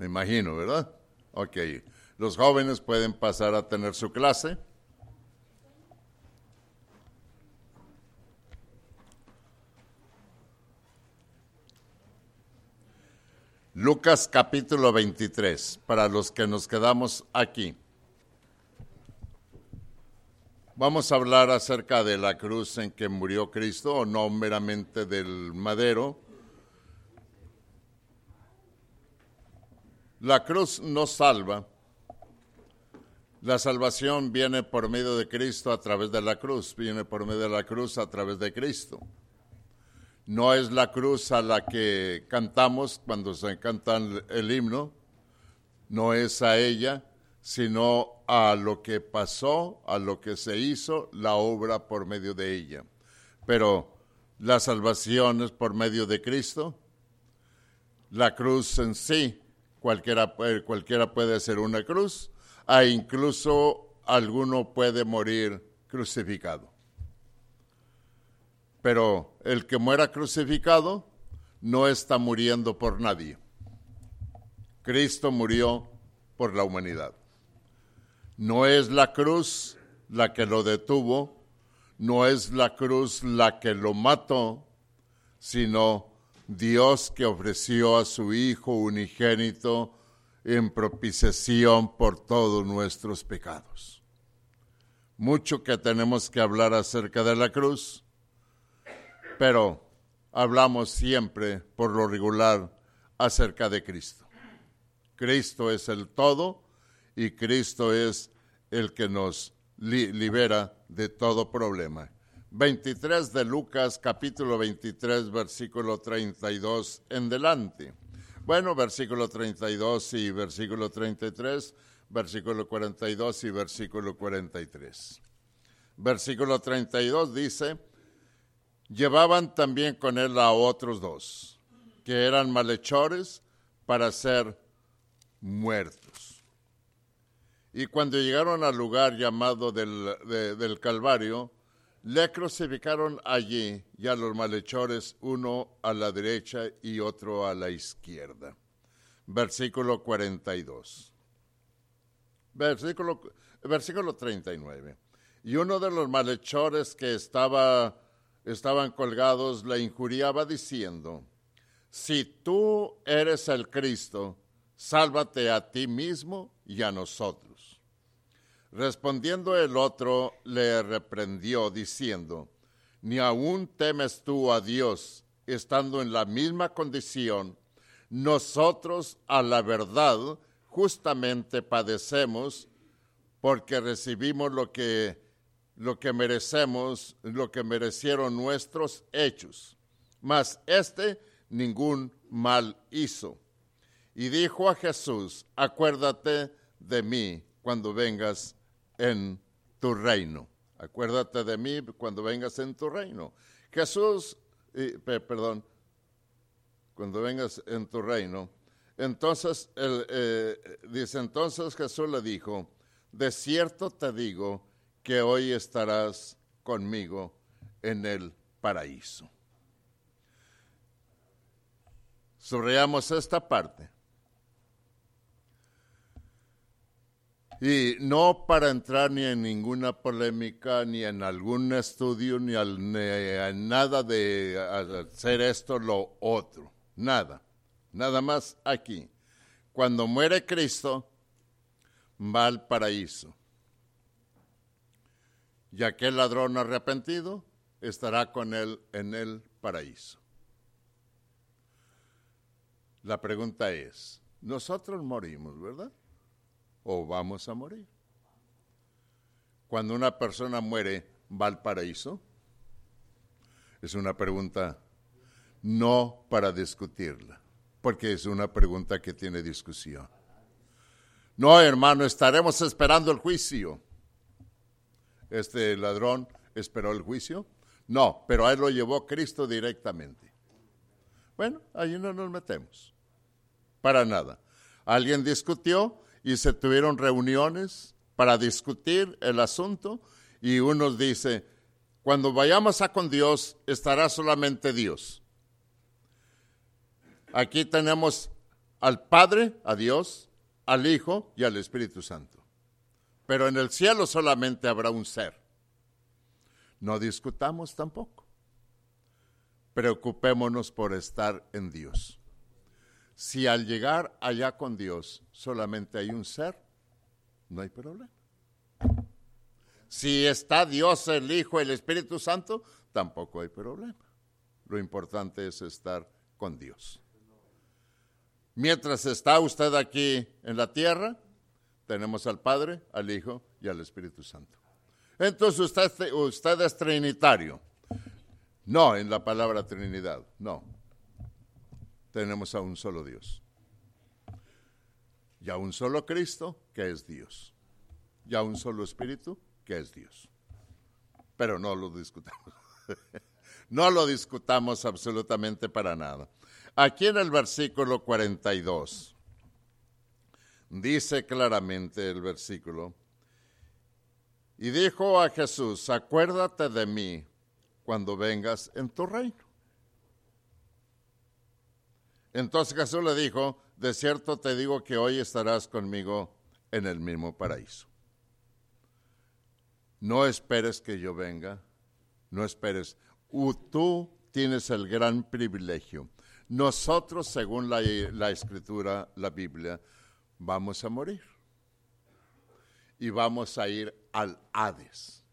me imagino, ¿verdad? Ok, los jóvenes pueden pasar a tener su clase. Lucas capítulo 23, para los que nos quedamos aquí. Vamos a hablar acerca de la cruz en que murió Cristo, o no meramente del madero. La cruz no salva. La salvación viene por medio de Cristo a través de la cruz, viene por medio de la cruz a través de Cristo. No es la cruz a la que cantamos cuando se canta el himno, no es a ella, sino a lo que pasó, a lo que se hizo, la obra por medio de ella. Pero la salvación es por medio de Cristo. La cruz en sí, cualquiera puede hacer una cruz, e incluso alguno puede morir crucificado. Pero el que muera crucificado no está muriendo por nadie. Cristo murió por la humanidad. No es la cruz la que lo detuvo, no es la cruz la que lo mató, sino Dios, que ofreció a su Hijo unigénito en propiciación por todos nuestros pecados. Mucho que tenemos que hablar acerca de la cruz, pero hablamos siempre, por lo regular, acerca de Cristo. Cristo es el todo y Cristo es el que nos libera de todo problema. 23 de Lucas, capítulo 23, versículo 32 en delante. Bueno, versículo 32 y versículo 33, versículo 42 y versículo 43. Versículo 32 dice: llevaban también con él a otros dos, que eran malhechores, para ser muertos. Y cuando llegaron al lugar llamado del Calvario, le crucificaron allí, y a los malhechores, uno a la derecha y otro a la izquierda. Versículo 42. Versículo 39. Y uno de los malhechores que estaban colgados le injuriaba diciendo: si tú eres el Cristo, sálvate a ti mismo y a nosotros. Respondiendo el otro le reprendió diciendo: ni aún temes tú a Dios, estando en la misma condición. Nosotros, a la verdad, justamente padecemos, porque recibimos lo que merecemos, lo que merecieron nuestros hechos. Mas este ningún mal hizo. Y dijo a Jesús: acuérdate de mí cuando vengas en tu reino. Acuérdate de mí cuando vengas en tu reino. Cuando vengas en tu reino. Entonces, entonces Jesús le dijo: de cierto te digo que hoy estarás conmigo en el paraíso. Subrayamos esta parte. Y no para entrar ni en ninguna polémica, ni en algún estudio, ni a nada de hacer esto lo otro. Nada más aquí. Cuando muere Cristo, va al paraíso. Y aquel ladrón arrepentido estará con él en el paraíso. La pregunta es: nosotros morimos, ¿verdad? ¿O vamos a morir? Cuando una persona muere, ¿va al paraíso? Es una pregunta no para discutirla, porque es una pregunta que tiene discusión. No, hermano, estaremos esperando el juicio. ¿Este ladrón esperó el juicio? No, pero a él lo llevó Cristo directamente. Bueno, ahí no nos metemos, para nada. Alguien discutió y se tuvieron reuniones para discutir el asunto, y uno dice: cuando vayamos a con Dios, estará solamente Dios. Aquí tenemos al Padre, a Dios, al Hijo y al Espíritu Santo. Pero en el cielo solamente habrá un ser. No discutamos tampoco. Preocupémonos por estar en Dios. Si al llegar allá con Dios solamente hay un ser, no hay problema. Si está Dios, el Hijo, el Espíritu Santo, tampoco hay problema. Lo importante es estar con Dios. Mientras está usted aquí en la tierra, tenemos al Padre, al Hijo y al Espíritu Santo. Entonces usted es trinitario. No en la palabra Trinidad, no. Tenemos a un solo Dios. Y a un solo Cristo, que es Dios. Y a un solo Espíritu, que es Dios. Pero no lo discutamos. No lo discutamos absolutamente para nada. Aquí en el versículo 42, dice claramente el versículo, y dijo a Jesús, acuérdate de mí cuando vengas en tu reino. Entonces Jesús le dijo, de cierto te digo que hoy estarás conmigo en el mismo paraíso. No esperes que yo venga, no esperes. Tú tienes el gran privilegio. Nosotros, según la Escritura, la Biblia, vamos a morir. Y vamos a ir al Hades.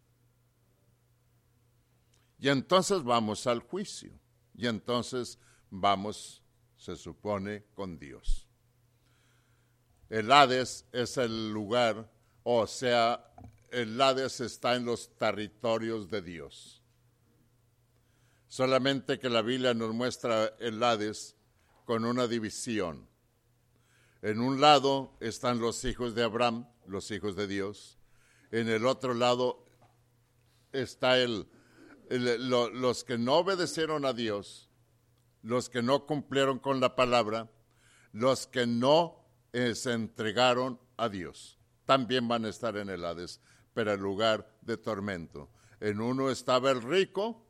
Y entonces vamos al juicio. Y entonces vamos, se supone, con Dios. El Hades es el lugar, o sea, el Hades está en los territorios de Dios. Solamente que la Biblia nos muestra el Hades con una división. En un lado están los hijos de Abraham, los hijos de Dios. En el otro lado está los que no obedecieron a Dios, los que no cumplieron con la palabra, los que no se entregaron a Dios. También van a estar en el Hades, pero en lugar de tormento. En uno estaba el rico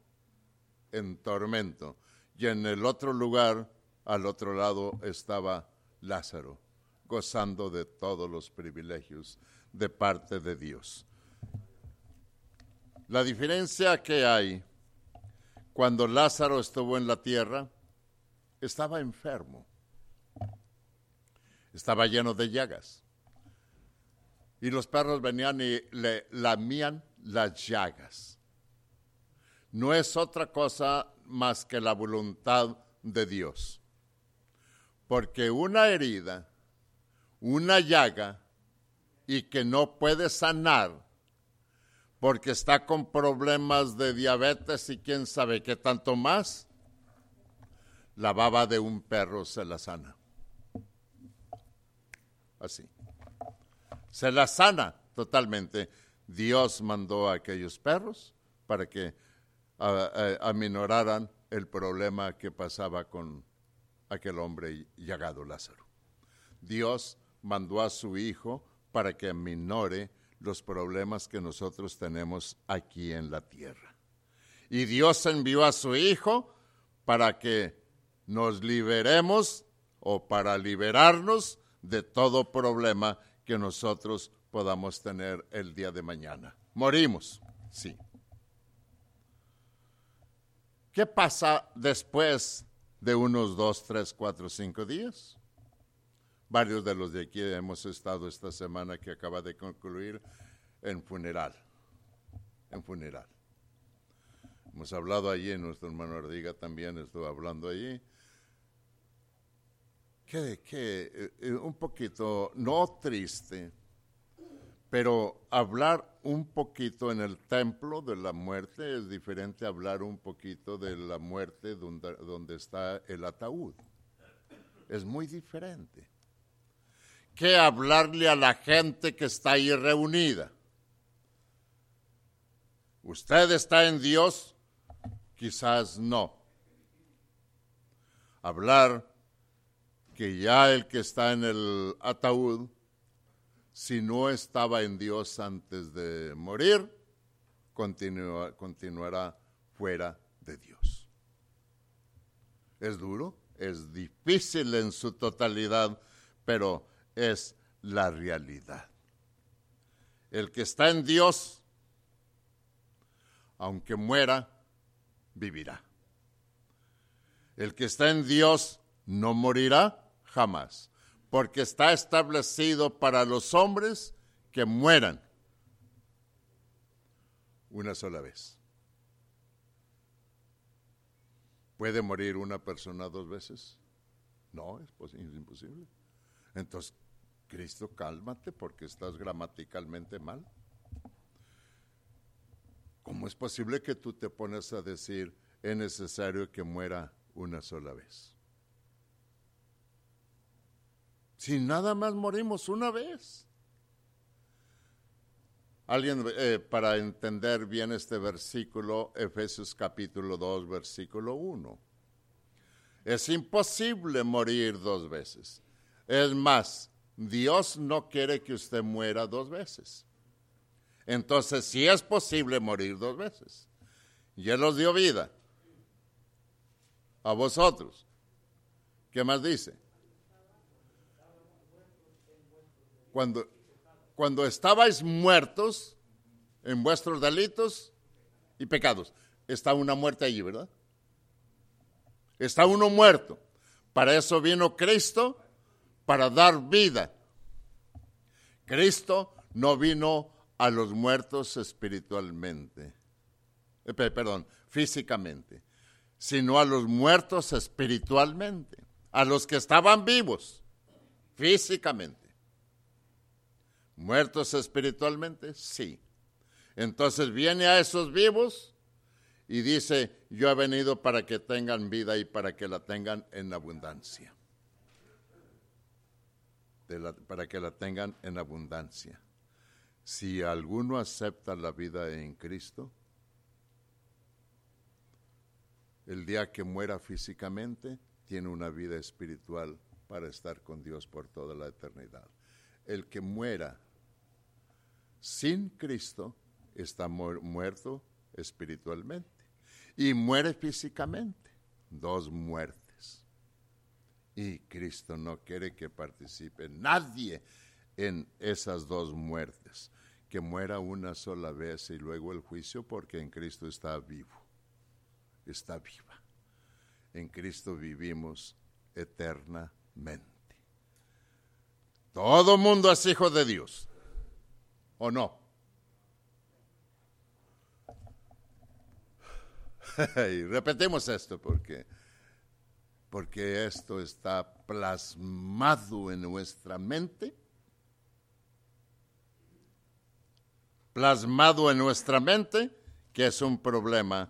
en tormento, y en el otro lugar, al otro lado, estaba Lázaro, gozando de todos los privilegios de parte de Dios. La diferencia que hay, cuando Lázaro estuvo en la tierra, estaba enfermo, estaba lleno de llagas, y los perros venían y le lamían las llagas. No es otra cosa más que la voluntad de Dios. Porque una herida, una llaga, y que no puede sanar, porque está con problemas de diabetes y quién sabe qué tanto más, la baba de un perro se la sana. Así. Se la sana totalmente. Dios mandó a aquellos perros para que aminoraran el problema que pasaba con aquel hombre llagado Lázaro. Dios mandó a su Hijo para que aminore los problemas que nosotros tenemos aquí en la tierra. Y Dios envió a su Hijo para que nos liberemos o para liberarnos de todo problema que nosotros podamos tener el día de mañana. Morimos, sí. ¿Qué pasa después de unos 2, 3, 4, 5 días? Varios de los de aquí hemos estado esta semana que acaba de concluir en funeral. Hemos hablado allí, nuestro hermano Ardiga también estuvo hablando allí. Que un poquito, no triste, pero hablar un poquito en el templo de la muerte es diferente a hablar un poquito de la muerte donde está el ataúd. Es muy diferente. ¿Qué hablarle a la gente que está ahí reunida? ¿Usted está en Dios? Quizás no. Hablar que ya el que está en el ataúd, si no estaba en Dios antes de morir, continuará fuera de Dios. ¿Es duro? Es difícil en su totalidad, pero es la realidad. El que está en Dios, aunque muera, vivirá. El que está en Dios no morirá jamás, porque está establecido para los hombres que mueran una sola vez. ¿Puede morir una persona dos veces? No, es imposible. Entonces, Cristo, cálmate porque estás gramaticalmente mal. ¿Cómo es posible que tú te pones a decir es necesario que muera una sola vez? Si nada más morimos una vez. Alguien, para entender bien este versículo, Efesios capítulo 2, versículo 1. Es imposible morir dos veces. Es más, Dios no quiere que usted muera dos veces. Entonces, sí es posible morir dos veces. Y Él os dio vida a vosotros. ¿Qué más dice? Cuando estabais muertos en vuestros delitos y pecados. Está una muerte allí, ¿verdad? Está uno muerto. Para eso vino Cristo, para dar vida. Cristo no vino a los muertos espiritualmente, físicamente, sino a los muertos espiritualmente, a los que estaban vivos físicamente. ¿Muertos espiritualmente? Sí. Entonces viene a esos vivos y dice, yo he venido para que tengan vida y para que la tengan en abundancia. Para que la tengan en abundancia. Si alguno acepta la vida en Cristo, el día que muera físicamente, tiene una vida espiritual para estar con Dios por toda la eternidad. El que muera sin Cristo está muerto espiritualmente y muere físicamente. Dos muertes. Y Cristo no quiere que participe nadie en esas dos muertes. Que muera una sola vez y luego el juicio, porque en Cristo está vivo. Está viva. En Cristo vivimos eternamente. Todo mundo es hijo de Dios, ¿o no? Y repetimos esto porque esto está plasmado en nuestra mente, que es un problema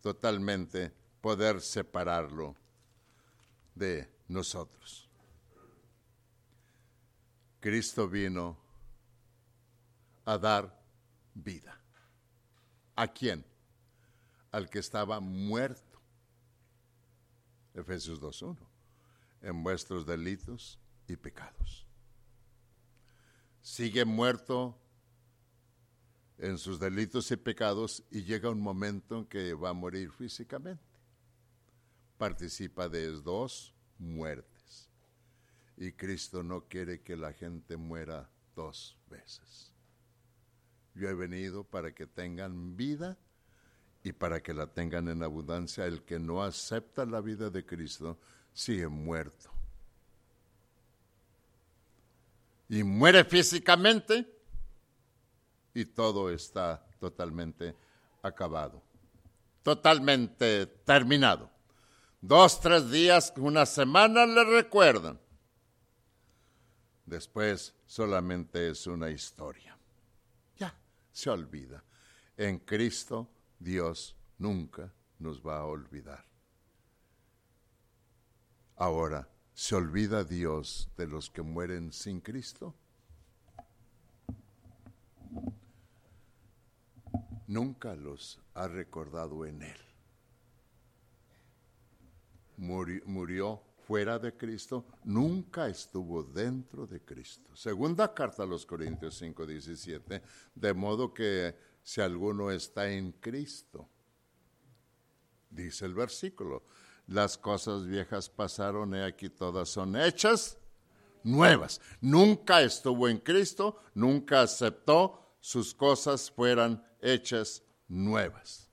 totalmente poder separarlo de nosotros. Cristo vino a dar vida. ¿A quién? Al que estaba muerto. Efesios 2:1. En vuestros delitos y pecados. Sigue muerto en sus delitos y pecados y llega un momento en que va a morir físicamente. Participa de dos muertes. Y Cristo no quiere que la gente muera dos veces. Yo he venido para que tengan vida y para que la tengan en abundancia. El que no acepta la vida de Cristo sigue muerto. Y muere físicamente y todo está totalmente acabado. Totalmente terminado. 2, 3 días, una semana le recuerdan. Después solamente es una historia. Ya, se olvida. En Cristo, Dios nunca nos va a olvidar. Ahora, ¿se olvida Dios de los que mueren sin Cristo? Nunca los ha recordado en Él. Murió fuera de Cristo, nunca estuvo dentro de Cristo. Segunda carta a los Corintios 5:17, de modo que si alguno está en Cristo, dice el versículo, Las cosas viejas pasaron, he aquí todas son hechas nuevas. Nunca estuvo en Cristo, nunca aceptó sus cosas fueran hechas nuevas.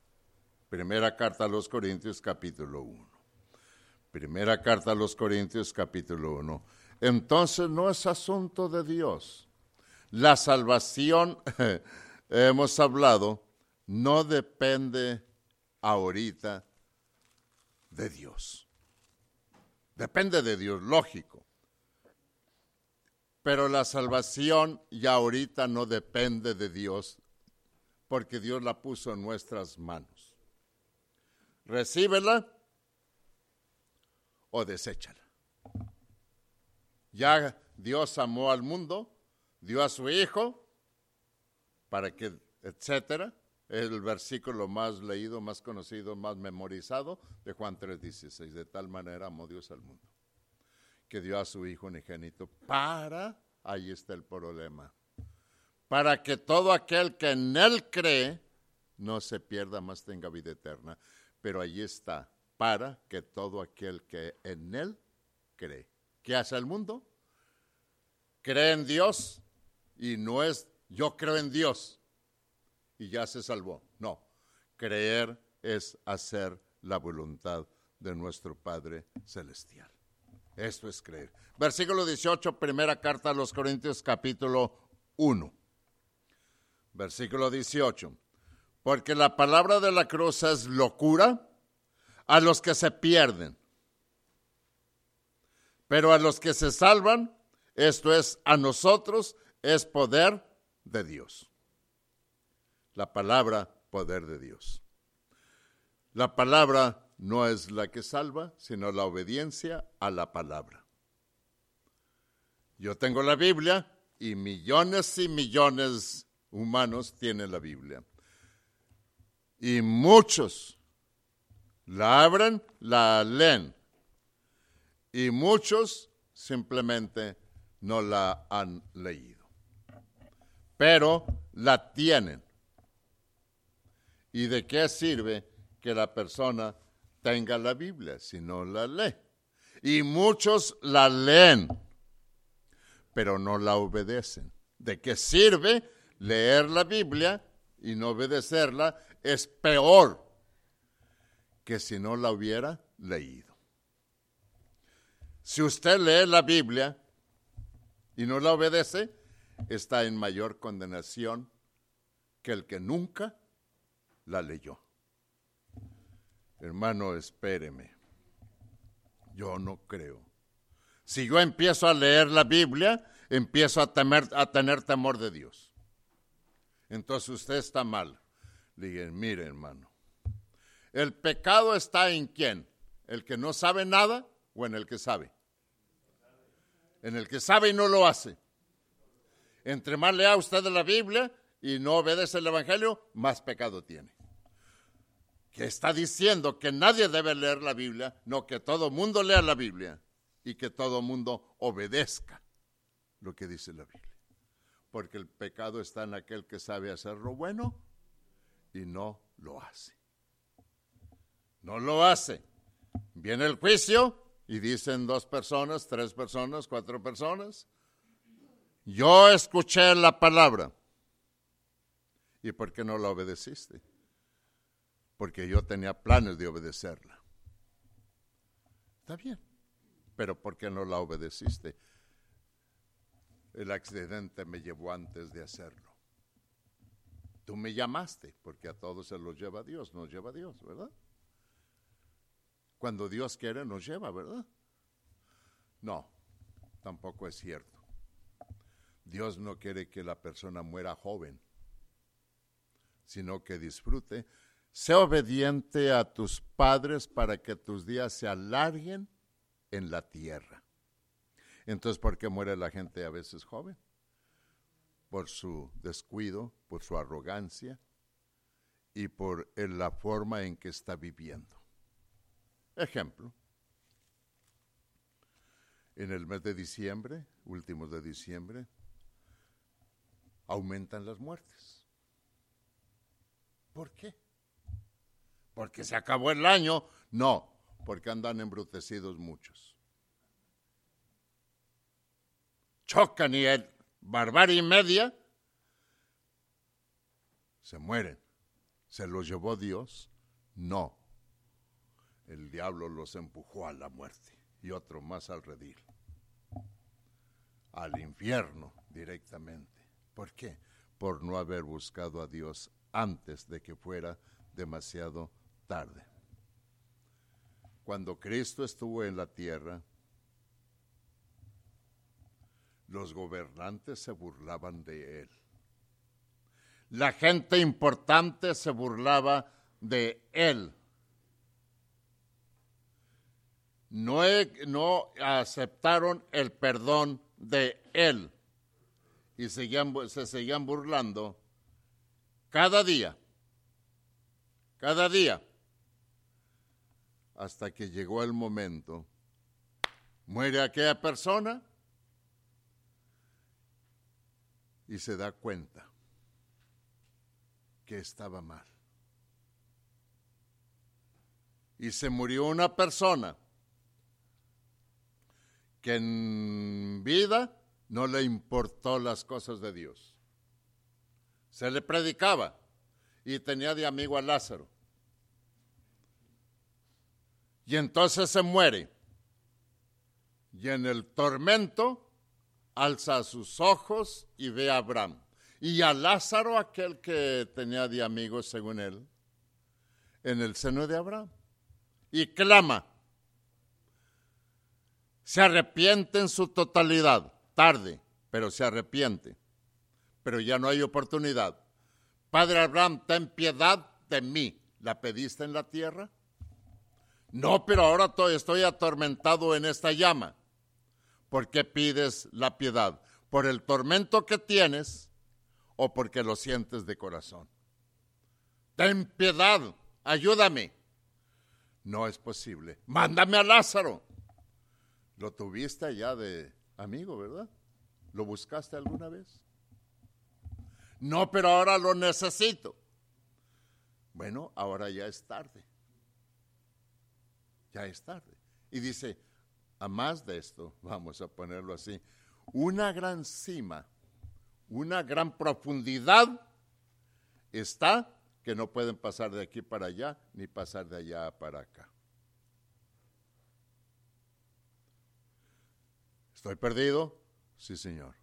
Primera carta a los Corintios, capítulo 1. Primera carta a los Corintios, capítulo 1. Entonces no es asunto de Dios. La salvación, hemos hablado, no depende ahorita de Dios. Depende de Dios, lógico. Pero la salvación ya ahorita no depende de Dios, porque Dios la puso en nuestras manos. Recíbela o deséchala. Ya Dios amó al mundo, dio a su Hijo, para que, etcétera. Es el versículo más leído, más conocido, más memorizado de Juan 3:16. De tal manera amó Dios al mundo, que dio a su Hijo unigénito para, ahí está el problema, para que todo aquel que en Él cree no se pierda, más tenga vida eterna. Pero ahí está, para que todo aquel que en Él cree. ¿Qué hace el mundo? Cree en Dios y no es yo creo en Dios y ya se salvó. No, creer es hacer la voluntad de nuestro Padre Celestial. Esto es creer. Versículo 18, primera carta a los Corintios, capítulo 1. Versículo 18. Porque la palabra de la cruz es locura a los que se pierden, pero a los que se salvan, esto es a nosotros, es poder de Dios. La palabra, poder de Dios. La palabra no es la que salva, sino la obediencia a la palabra. Yo tengo la Biblia y millones humanos tienen la Biblia. Y muchos la abren, la leen. Y muchos simplemente no la han leído. Pero la tienen. ¿Y de qué sirve que la persona tenga la Biblia si no la lee? Y muchos la leen, pero no la obedecen. ¿De qué sirve leer la Biblia y no obedecerla? Es peor que si no la hubiera leído. Si usted lee la Biblia y no la obedece, está en mayor condenación que el que nunca la leyó. Hermano, espéreme, yo no creo. Si yo empiezo a leer la Biblia, empiezo a tener temor de Dios. Entonces usted está mal. Le dije, mire, hermano, el pecado está en ¿quién? ¿El que no sabe nada o en el que sabe? En el que sabe y no lo hace. Entre más lea usted de la Biblia y no obedece el Evangelio, más pecado tiene. Que está diciendo que nadie debe leer la Biblia, no, que todo mundo lea la Biblia y que todo mundo obedezca lo que dice la Biblia. Porque el pecado está en aquel que sabe hacer lo bueno y no lo hace. No lo hace. Viene el juicio y dicen 2 personas, 3 personas, 4 personas. Yo escuché la palabra. ¿Y por qué no la obedeciste? Porque yo tenía planes de obedecerla. Está bien, pero ¿por qué no la obedeciste? El accidente me llevó antes de hacerlo. Tú me llamaste, porque a todos se los lleva Dios, nos lleva Dios, ¿verdad? Cuando Dios quiere nos lleva, ¿verdad? No, tampoco es cierto. Dios no quiere que la persona muera joven, sino que disfrute. Sé obediente a tus padres para que tus días se alarguen en la tierra. Entonces, ¿por qué muere la gente a veces joven? Por su descuido, por su arrogancia y por la forma en que está viviendo. Ejemplo, en el mes de diciembre, últimos de diciembre, aumentan las muertes. ¿Por qué? Porque se acabó el año. No, porque andan embrutecidos muchos. Chocan y el barbarie media se mueren. ¿Se los llevó Dios? No. El diablo los empujó a la muerte y otro más al redil. Al infierno directamente. ¿Por qué? Por no haber buscado a Dios antes de que fuera demasiado tarde. Cuando Cristo estuvo en la tierra, los gobernantes se burlaban de él. La gente importante se burlaba de él. No aceptaron el perdón de él y se seguían burlando cada día, hasta que llegó el momento, muere aquella persona y se da cuenta que estaba mal. Y se murió una persona que en vida no le importó las cosas de Dios. Se le predicaba y tenía de amigo a Lázaro. Y entonces se muere. Y en el tormento alza sus ojos y ve a Abraham. Y a Lázaro, aquel que tenía de amigo, según él, en el seno de Abraham. Y clama. Se arrepiente en su totalidad. Tarde, pero se arrepiente. Pero ya no hay oportunidad. Padre Abraham, ten piedad de mí. ¿La pediste en la tierra? No, pero ahora estoy atormentado en esta llama. ¿Por qué pides la piedad? ¿Por el tormento que tienes o porque lo sientes de corazón? Ten piedad, ayúdame. No es posible. Mándame a Lázaro. Lo tuviste allá de amigo, ¿verdad? ¿Lo buscaste alguna vez? No, pero ahora lo necesito. Bueno, ahora ya es tarde. Ya es tarde. Y dice, a más de esto, vamos a ponerlo así, una gran cima, una gran profundidad está que no pueden pasar de aquí para allá, ni pasar de allá para acá. ¿Estoy perdido? Sí, señor.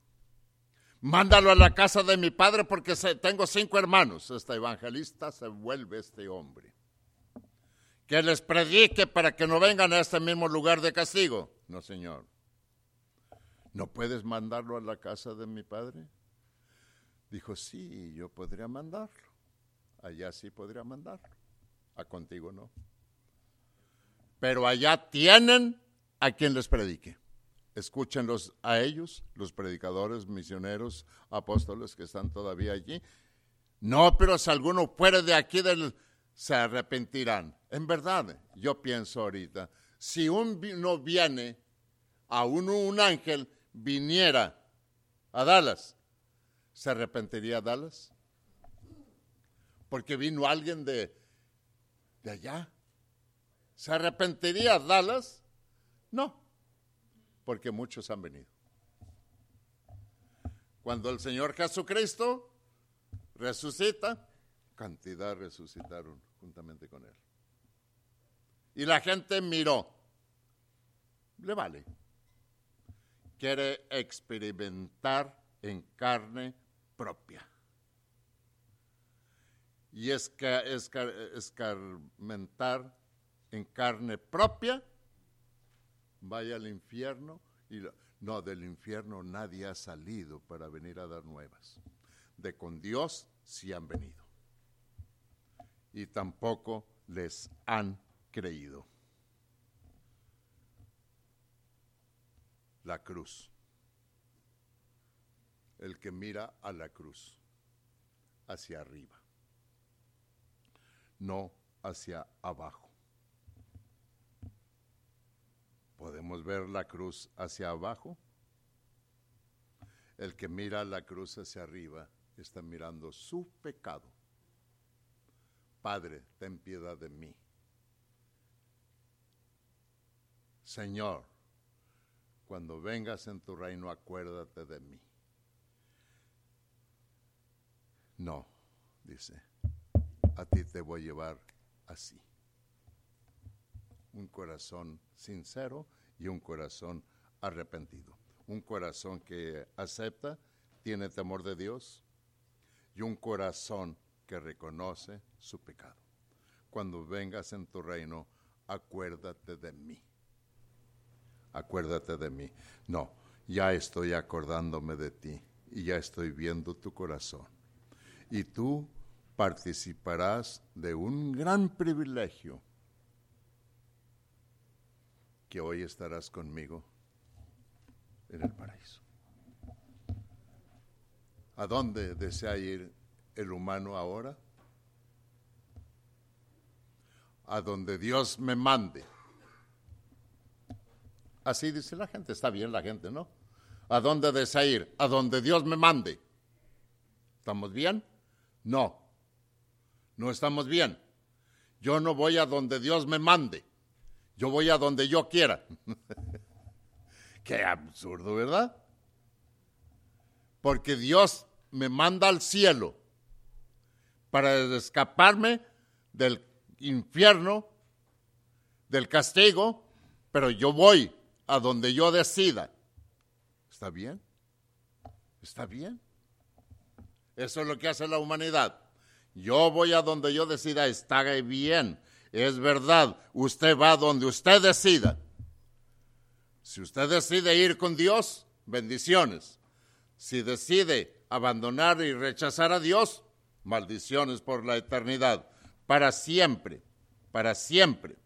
Mándalo a la casa de mi padre porque tengo 5 hermanos. Este evangelista se vuelve este hombre. Que les predique para que no vengan a este mismo lugar de castigo. No, señor. ¿No puedes mandarlo a la casa de mi padre? Dijo, sí, yo podría mandarlo. Allá sí podría mandarlo. A contigo no. Pero allá tienen a quien les predique. Escúchenlos a ellos, los predicadores, misioneros, apóstoles que están todavía allí. No, pero si alguno fuera de aquí, se arrepentirán. En verdad, yo pienso ahorita, si uno viene, aún un ángel viniera a Dallas, ¿se arrepentiría a Dallas? Porque vino alguien de allá. ¿Se arrepentiría a Dallas? No. Porque muchos han venido. Cuando el Señor Jesucristo resucita, cantidad resucitaron juntamente con él. Y la gente miró. Le vale. Quiere experimentar en carne propia. Y escarmentar en carne propia, vaya al infierno. No, del infierno nadie ha salido para venir a dar nuevas. De con Dios sí han venido. Y tampoco les han creído. La cruz. El que mira a la cruz. Hacia arriba. No hacia abajo. ¿Podemos ver la cruz hacia abajo? El que mira la cruz hacia arriba está mirando su pecado. Padre, ten piedad de mí. Señor, cuando vengas en tu reino, acuérdate de mí. No, dice, a ti te voy a llevar así. Un corazón sincero y un corazón arrepentido. Un corazón que acepta, tiene temor de Dios, y un corazón que reconoce su pecado. Cuando vengas en tu reino, acuérdate de mí. Acuérdate de mí. No, ya estoy acordándome de ti y ya estoy viendo tu corazón. Y tú participarás de un gran privilegio que hoy estarás conmigo en el paraíso. ¿A dónde desea ir el humano ahora? A donde Dios me mande. Así dice la gente, está bien la gente, ¿no? ¿A dónde desea ir? A donde Dios me mande. ¿Estamos bien? No, no estamos bien. Yo no voy a donde Dios me mande. Yo voy a donde yo quiera. Qué absurdo, ¿verdad? Porque Dios me manda al cielo para escaparme del infierno, del castigo, pero yo voy a donde yo decida. ¿Está bien? ¿Está bien? Eso es lo que hace la humanidad. Yo voy a donde yo decida. Está bien. Es verdad. Usted va donde usted decida. Si usted decide ir con Dios, bendiciones. Si decide abandonar y rechazar a Dios, maldiciones por la eternidad. Para siempre, para siempre.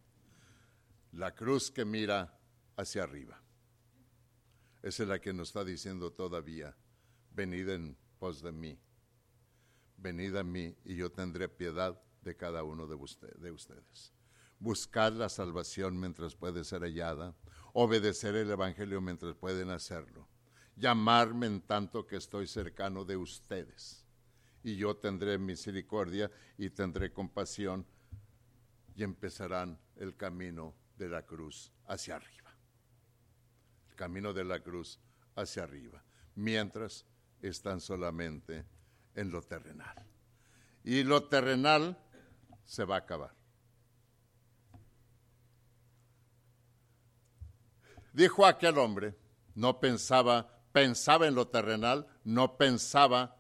La cruz que mira hacia arriba. Esa es la que nos está diciendo todavía. Venid en pos de mí. Venid a mí y yo tendré piedad de cada uno de ustedes. Buscad la salvación mientras puede ser hallada. Obedecer el evangelio mientras pueden hacerlo. Llamarme en tanto que estoy cercano de ustedes. Y yo tendré misericordia y tendré compasión. Y empezarán el camino de la cruz hacia arriba. El camino de la cruz hacia arriba. Mientras están solamente en lo terrenal. Y lo terrenal se va a acabar. Dijo aquel hombre, no pensaba en lo terrenal, no pensaba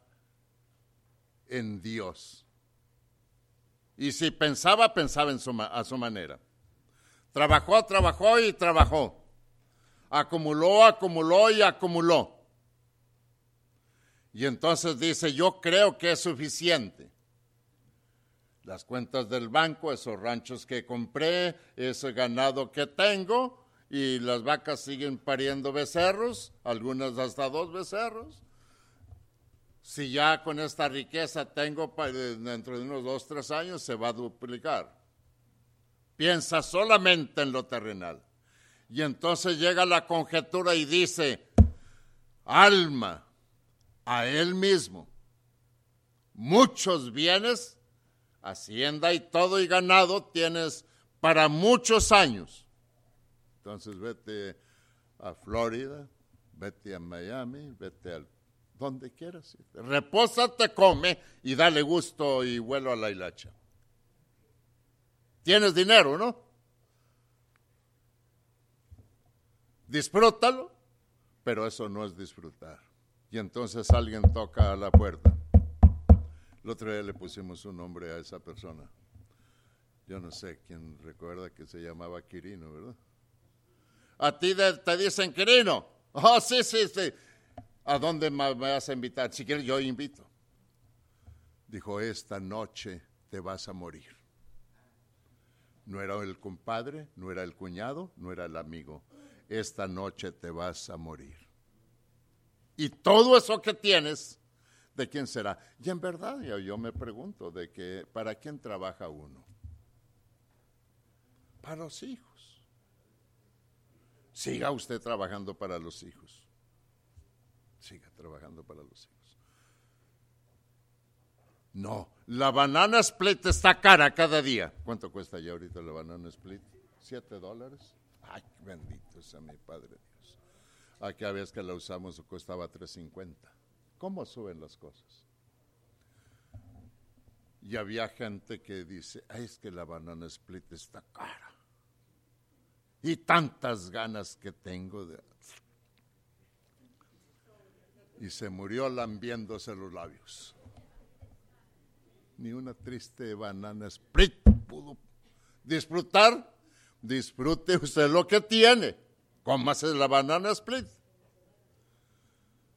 en Dios. Y si pensaba en a su manera. Trabajó y trabajó. Acumuló y acumuló. Y entonces dice, yo creo que es suficiente. Las cuentas del banco, esos ranchos que compré, ese ganado que tengo, y las vacas siguen pariendo becerros, algunas hasta 2 becerros. Si ya con esta riqueza tengo, dentro de unos 2-3 años se va a duplicar. Piensa solamente en lo terrenal. Y entonces llega la conjetura y dice, alma, a él mismo, muchos bienes, hacienda y todo y ganado tienes para muchos años. Entonces vete a Florida, vete a Miami, vete a donde quieras. Repósate, come y dale gusto y vuelo a la hilacha. Tienes dinero, ¿no? Disfrútalo, pero eso no es disfrutar. Y entonces alguien toca a la puerta. El otro día le pusimos un nombre a esa persona. Yo no sé quién recuerda que se llamaba Quirino, ¿verdad? A ti te dicen Quirino. Oh, sí. ¿A dónde me vas a invitar? Si quieres, yo invito. Dijo, esta noche te vas a morir. No era el compadre, no era el cuñado, no era el amigo. Esta noche te vas a morir. Y todo eso que tienes, ¿de quién será? Y en verdad yo me pregunto, de que ¿para quién trabaja uno? Para los hijos. Siga usted trabajando para los hijos. Siga trabajando para los hijos. No, la banana split está cara cada día. ¿Cuánto cuesta ya ahorita la banana split? $7. Ay, bendito sea mi Padre Dios. Aquella vez que la usamos costaba $3.50. ¿Cómo suben las cosas? Y había gente que dice, ay, es que la banana split está cara. Y tantas ganas que tengo de... Y se murió lambiéndose los labios. Ni una triste banana split pudo disfrutar. Disfrute usted lo que tiene. Cómase la banana split.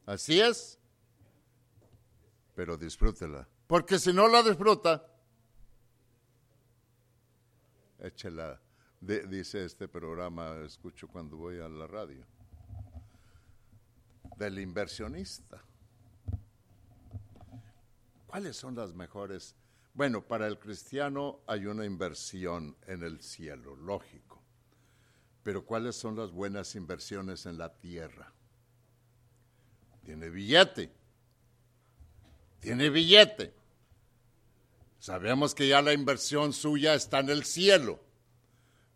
Así es. Pero disfrútela. Porque si no la disfruta, échela. Dice este programa, escucho cuando voy a la radio, del inversionista. ¿Cuáles son las mejores? Bueno, para el cristiano hay una inversión en el cielo, lógico. Pero ¿cuáles son las buenas inversiones en la tierra? Tiene billete. Tiene billete. Sabemos que ya la inversión suya está en el cielo,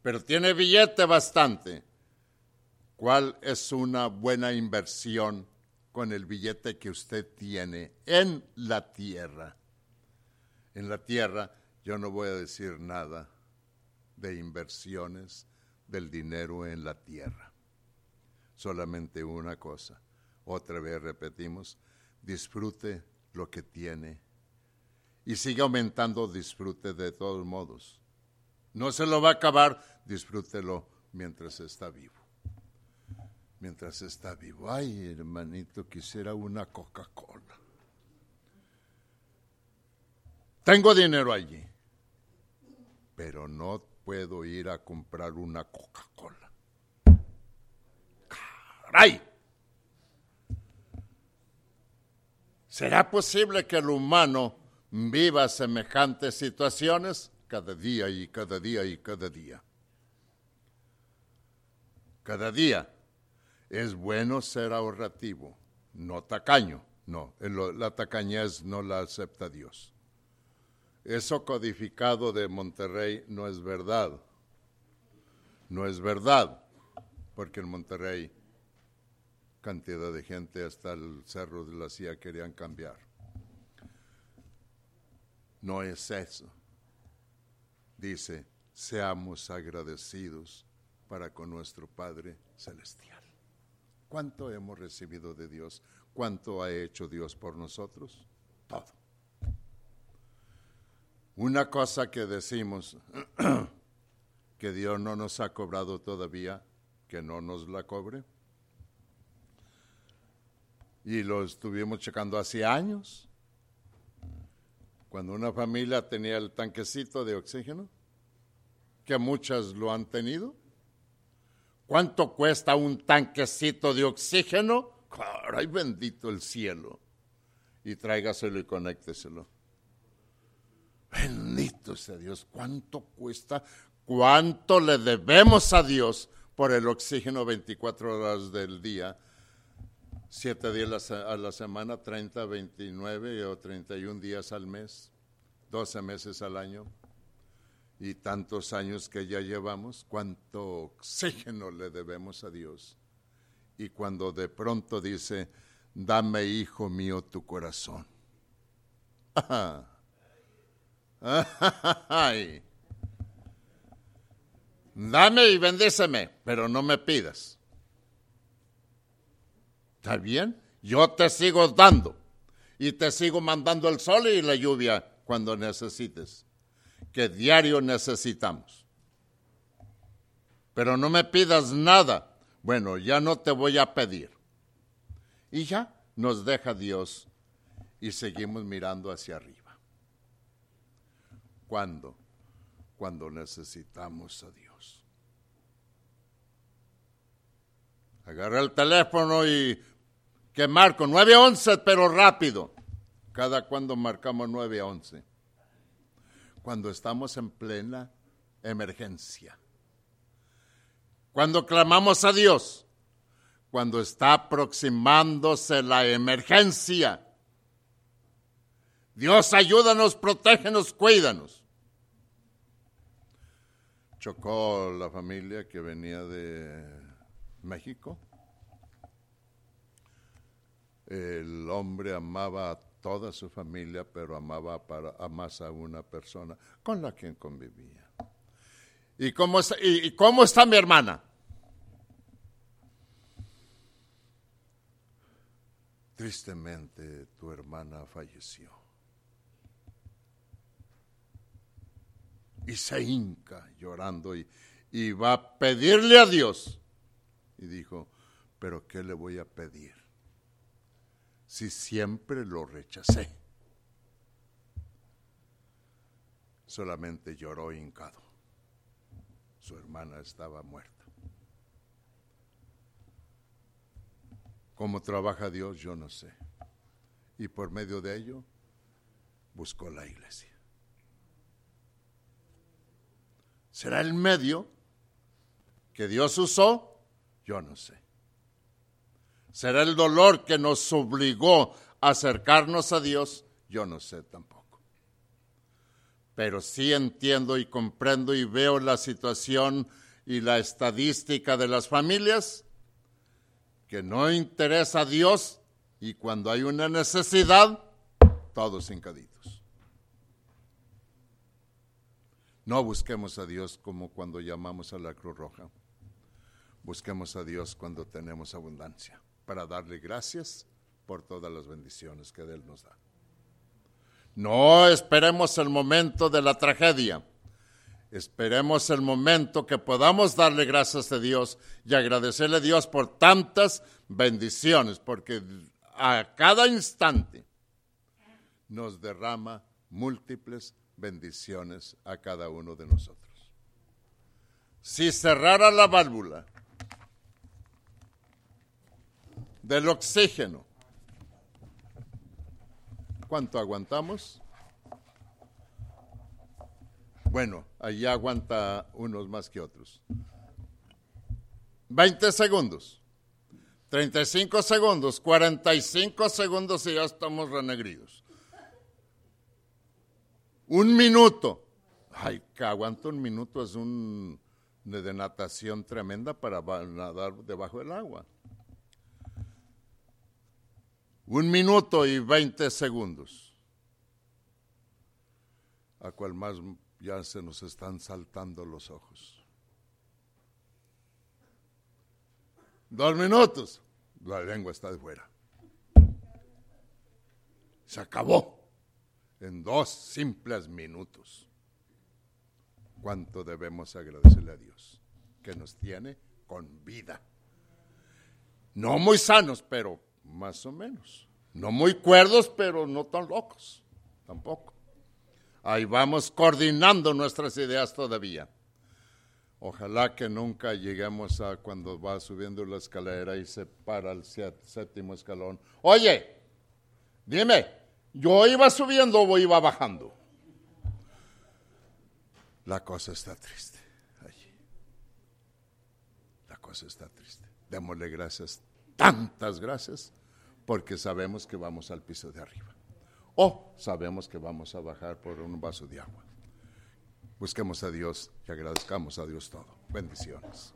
pero tiene billete bastante. ¿Cuál es una buena inversión con el billete que usted tiene en la tierra? En la tierra yo no voy a decir nada de inversiones del dinero en la tierra. Solamente una cosa. Otra vez repetimos, disfrute lo que tiene y siga aumentando, disfrute de todos modos. No se lo va a acabar, disfrútelo mientras está vivo. Mientras está vivo. Ay, hermanito, quisiera una Coca-Cola. Tengo dinero allí, pero no puedo ir a comprar una Coca-Cola. ¡Caray! ¿Será posible que el humano viva semejantes situaciones? Cada día y cada día y cada día. Cada día. Es bueno ser ahorrativo, no tacaño. No, la tacañez no la acepta Dios. Eso codificado de Monterrey no es verdad. No es verdad, porque en Monterrey cantidad de gente hasta el Cerro de la Silla querían cambiar. No es eso. Dice, seamos agradecidos para con nuestro Padre Celestial. ¿Cuánto hemos recibido de Dios? ¿Cuánto ha hecho Dios por nosotros? Todo. Una cosa que decimos que Dios no nos ha cobrado todavía, que no nos la cobre. Y lo estuvimos checando hace años. Cuando una familia tenía el tanquecito de oxígeno, que muchas lo han tenido. ¿Cuánto cuesta un tanquecito de oxígeno? ¡Caray, bendito el cielo! Y tráigaselo y conécteselo. Bendito sea Dios. ¿Cuánto cuesta? ¿Cuánto le debemos a Dios por el oxígeno 24 horas del día? 7 días a la semana, 30, 29 o 31 días al mes, 12 meses al año. Y tantos años que ya llevamos, cuánto oxígeno le debemos a Dios. Y cuando de pronto dice, dame, hijo mío, tu corazón. Ajá. Ay. Dame y bendíceme, pero no me pidas. ¿Está bien? Yo te sigo dando y te sigo mandando el sol y la lluvia cuando necesites. Que diario necesitamos. Pero no me pidas nada. Bueno, ya no te voy a pedir. Y ya nos deja Dios y seguimos mirando hacia arriba. ¿Cuándo? Cuando necesitamos a Dios. Agarra el teléfono y que marco 911, pero rápido. Cada cuando marcamos 911. Cuando estamos en plena emergencia, cuando clamamos a Dios, cuando está aproximándose la emergencia. Dios, ayúdanos, protégenos, cuídanos. chocó la familia que venía de México. El hombre amaba a toda su familia, pero amaba a más a una persona con la quien convivía. ¿Y cómo está mi hermana? Tristemente, tu hermana falleció. Y se hinca llorando y va a pedirle a Dios. Y dijo, ¿pero qué le voy a pedir? Si siempre lo rechacé. Solamente lloró hincado. Su hermana estaba muerta. ¿Cómo trabaja Dios? Yo no sé. Y por medio de ello, buscó la iglesia. ¿Será el medio que Dios usó? Yo no sé. ¿Será el dolor que nos obligó a acercarnos a Dios? Yo no sé tampoco. Pero sí entiendo y comprendo y veo la situación y la estadística de las familias que no interesa a Dios y cuando hay una necesidad, todos hincaditos. No busquemos a Dios como cuando llamamos a la Cruz Roja. Busquemos a Dios cuando tenemos abundancia, para darle gracias por todas las bendiciones que Él nos da. No esperemos el momento de la tragedia, esperemos el momento que podamos darle gracias a Dios y agradecerle a Dios por tantas bendiciones, porque a cada instante nos derrama múltiples bendiciones a cada uno de nosotros. Si cerrara la válvula del oxígeno, ¿cuánto aguantamos? Bueno, allí aguanta unos más que otros. 20 segundos, 35 segundos, 45 segundos y ya estamos renegridos. 1 minuto. Ay, que aguanta 1 minuto es un de natación tremenda para nadar debajo del agua. 1 minuto y 20 segundos. A cual más ya se nos están saltando los ojos. 2 minutos. La lengua está de fuera. Se acabó en 2 simples minutos. ¿Cuánto debemos agradecerle a Dios que nos tiene con vida? No muy sanos, pero más o menos. No muy cuerdos, pero no tan locos, tampoco. Ahí vamos coordinando nuestras ideas todavía. Ojalá que nunca lleguemos a cuando va subiendo la escalera y se para el séptimo escalón. Oye, dime, ¿yo iba subiendo o iba bajando? La cosa está triste allí. La cosa está triste. Démosle gracias, tantas gracias, porque sabemos que vamos al piso de arriba. O sabemos que vamos a bajar por un vaso de agua. Busquemos a Dios y agradezcamos a Dios todo. Bendiciones.